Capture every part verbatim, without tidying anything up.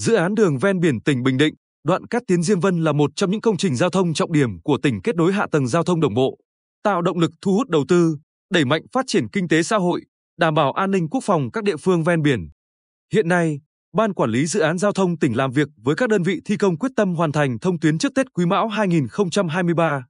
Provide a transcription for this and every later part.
Dự án đường ven biển tỉnh Bình Định, đoạn Cát Tiến - Diêm Vân là một trong những công trình giao thông trọng điểm của tỉnh, kết nối hạ tầng giao thông đồng bộ, tạo động lực thu hút đầu tư, đẩy mạnh phát triển kinh tế xã hội, đảm bảo an ninh quốc phòng các địa phương ven biển. Hiện nay, Ban Quản lý Dự án Giao thông tỉnh làm việc với các đơn vị thi công quyết tâm hoàn thành thông tuyến trước Tết Quý Mão hai nghìn không trăm hai mươi ba.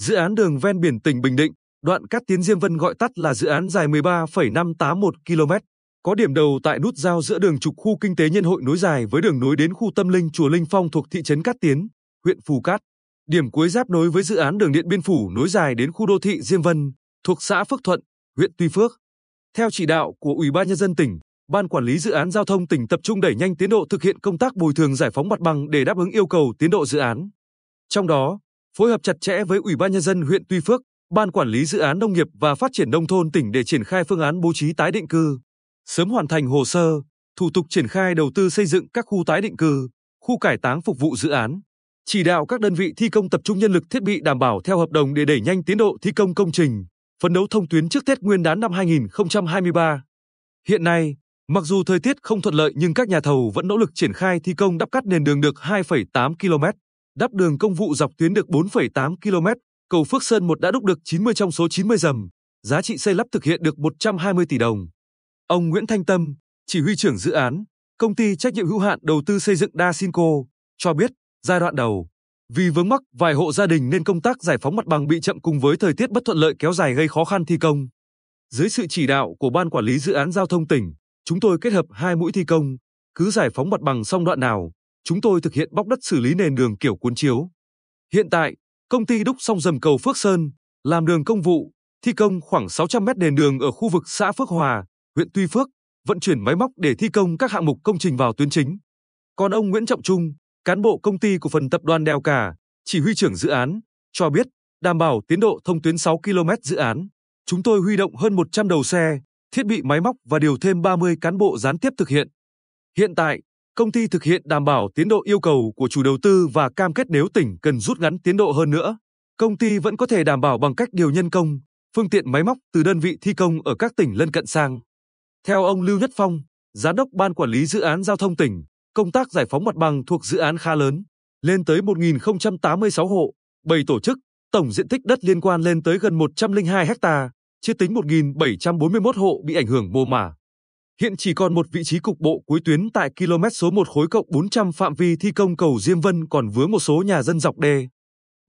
Dự án đường ven biển tỉnh Bình Định, đoạn Cát Tiến - Diêm Vân gọi tắt là dự án dài mười ba phẩy năm tám mốt ki lô mét, có điểm đầu tại nút giao giữa đường trục khu kinh tế Nhân Hội nối dài với đường nối đến khu tâm linh chùa Linh Phong thuộc thị trấn Cát Tiến, huyện Phù Cát. Điểm cuối giáp nối với dự án đường Điện Biên Phủ nối dài đến khu đô thị Diêm Vân, thuộc xã Phước Thuận, huyện Tuy Phước. Theo chỉ đạo của Ủy ban Nhân dân tỉnh, Ban Quản lý Dự án Giao thông tỉnh tập trung đẩy nhanh tiến độ thực hiện công tác bồi thường giải phóng mặt bằng để đáp ứng yêu cầu tiến độ dự án. Trong đó, phối hợp chặt chẽ với Ủy ban Nhân dân huyện Tuy Phước, Ban Quản lý Dự án Nông nghiệp và Phát triển Nông thôn tỉnh để triển khai phương án bố trí tái định cư, sớm hoàn thành hồ sơ, thủ tục triển khai đầu tư xây dựng các khu tái định cư, khu cải táng phục vụ dự án. Chỉ đạo các đơn vị thi công tập trung nhân lực thiết bị đảm bảo theo hợp đồng để đẩy nhanh tiến độ thi công công trình, phấn đấu thông tuyến trước Tết Nguyên đán hai nghìn không trăm hai mươi ba. Hiện nay, mặc dù thời tiết không thuận lợi nhưng các nhà thầu vẫn nỗ lực triển khai thi công đắp cắt nền đường được hai phẩy tám ki lô mét, đắp đường công vụ dọc tuyến được bốn phẩy tám ki lô mét, cầu Phước Sơn một đã đúc được chín mươi trong số chín mươi dầm, giá trị xây lắp thực hiện được một trăm hai mươi tỷ đồng. Ông Nguyễn Thanh Tâm, chỉ huy trưởng dự án, Công ty trách nhiệm hữu hạn đầu tư xây dựng Dasinco, cho biết giai đoạn đầu, vì vướng mắc vài hộ gia đình nên công tác giải phóng mặt bằng bị chậm cùng với thời tiết bất thuận lợi kéo dài gây khó khăn thi công. Dưới sự chỉ đạo của Ban Quản lý Dự án Giao thông tỉnh, chúng tôi kết hợp hai mũi thi công, cứ giải phóng mặt bằng xong đoạn nào, chúng tôi thực hiện bóc đất xử lý nền đường kiểu cuốn chiếu. Hiện tại, công ty đúc xong dầm cầu Phước Sơn, làm đường công vụ, thi công khoảng sáu trăm mét nền đường ở khu vực xã Phước Hòa, huyện Tuy Phước, vận chuyển máy móc để thi công các hạng mục công trình vào tuyến chính. Còn ông Nguyễn Trọng Trung, cán bộ Công ty Cổ phần Tập đoàn Đèo Cả, chỉ huy trưởng dự án, cho biết đảm bảo tiến độ thông tuyến sáu ki lô mét dự án, chúng tôi huy động hơn một trăm đầu xe, thiết bị máy móc và điều thêm ba mươi cán bộ gián tiếp thực hiện. Hiện tại, công ty thực hiện đảm bảo tiến độ yêu cầu của chủ đầu tư và cam kết nếu tỉnh cần rút ngắn tiến độ hơn nữa, công ty vẫn có thể đảm bảo bằng cách điều nhân công, phương tiện máy móc từ đơn vị thi công ở các tỉnh lân cận sang. Theo ông Lưu Nhất Phong, Giám đốc Ban Quản lý Dự án Giao thông tỉnh, công tác giải phóng mặt bằng thuộc dự án khá lớn, lên tới một nghìn không trăm tám mươi sáu hộ, bảy tổ chức, tổng diện tích đất liên quan lên tới gần một trăm lẻ hai ha, chưa tính một nghìn bảy trăm bốn mươi mốt hộ bị ảnh hưởng mồ mả. Hiện chỉ còn một vị trí cục bộ cuối tuyến tại km số một khối cộng bốn trăm phạm vi thi công cầu Diêm Vân còn vướng một số nhà dân dọc đê.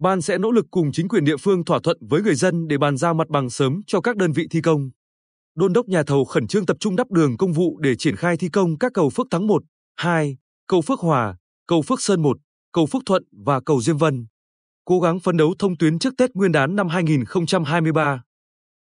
Ban sẽ nỗ lực cùng chính quyền địa phương thỏa thuận với người dân để bàn giao mặt bằng sớm cho các đơn vị thi công. Đôn đốc nhà thầu khẩn trương tập trung đắp đường công vụ để triển khai thi công các cầu Phước Thắng một, hai, cầu Phước Hòa, cầu Phước Sơn một, cầu Phước Thuận và cầu Diêm Vân. Cố gắng phấn đấu thông tuyến trước Tết Nguyên đán hai nghìn không trăm hai mươi ba.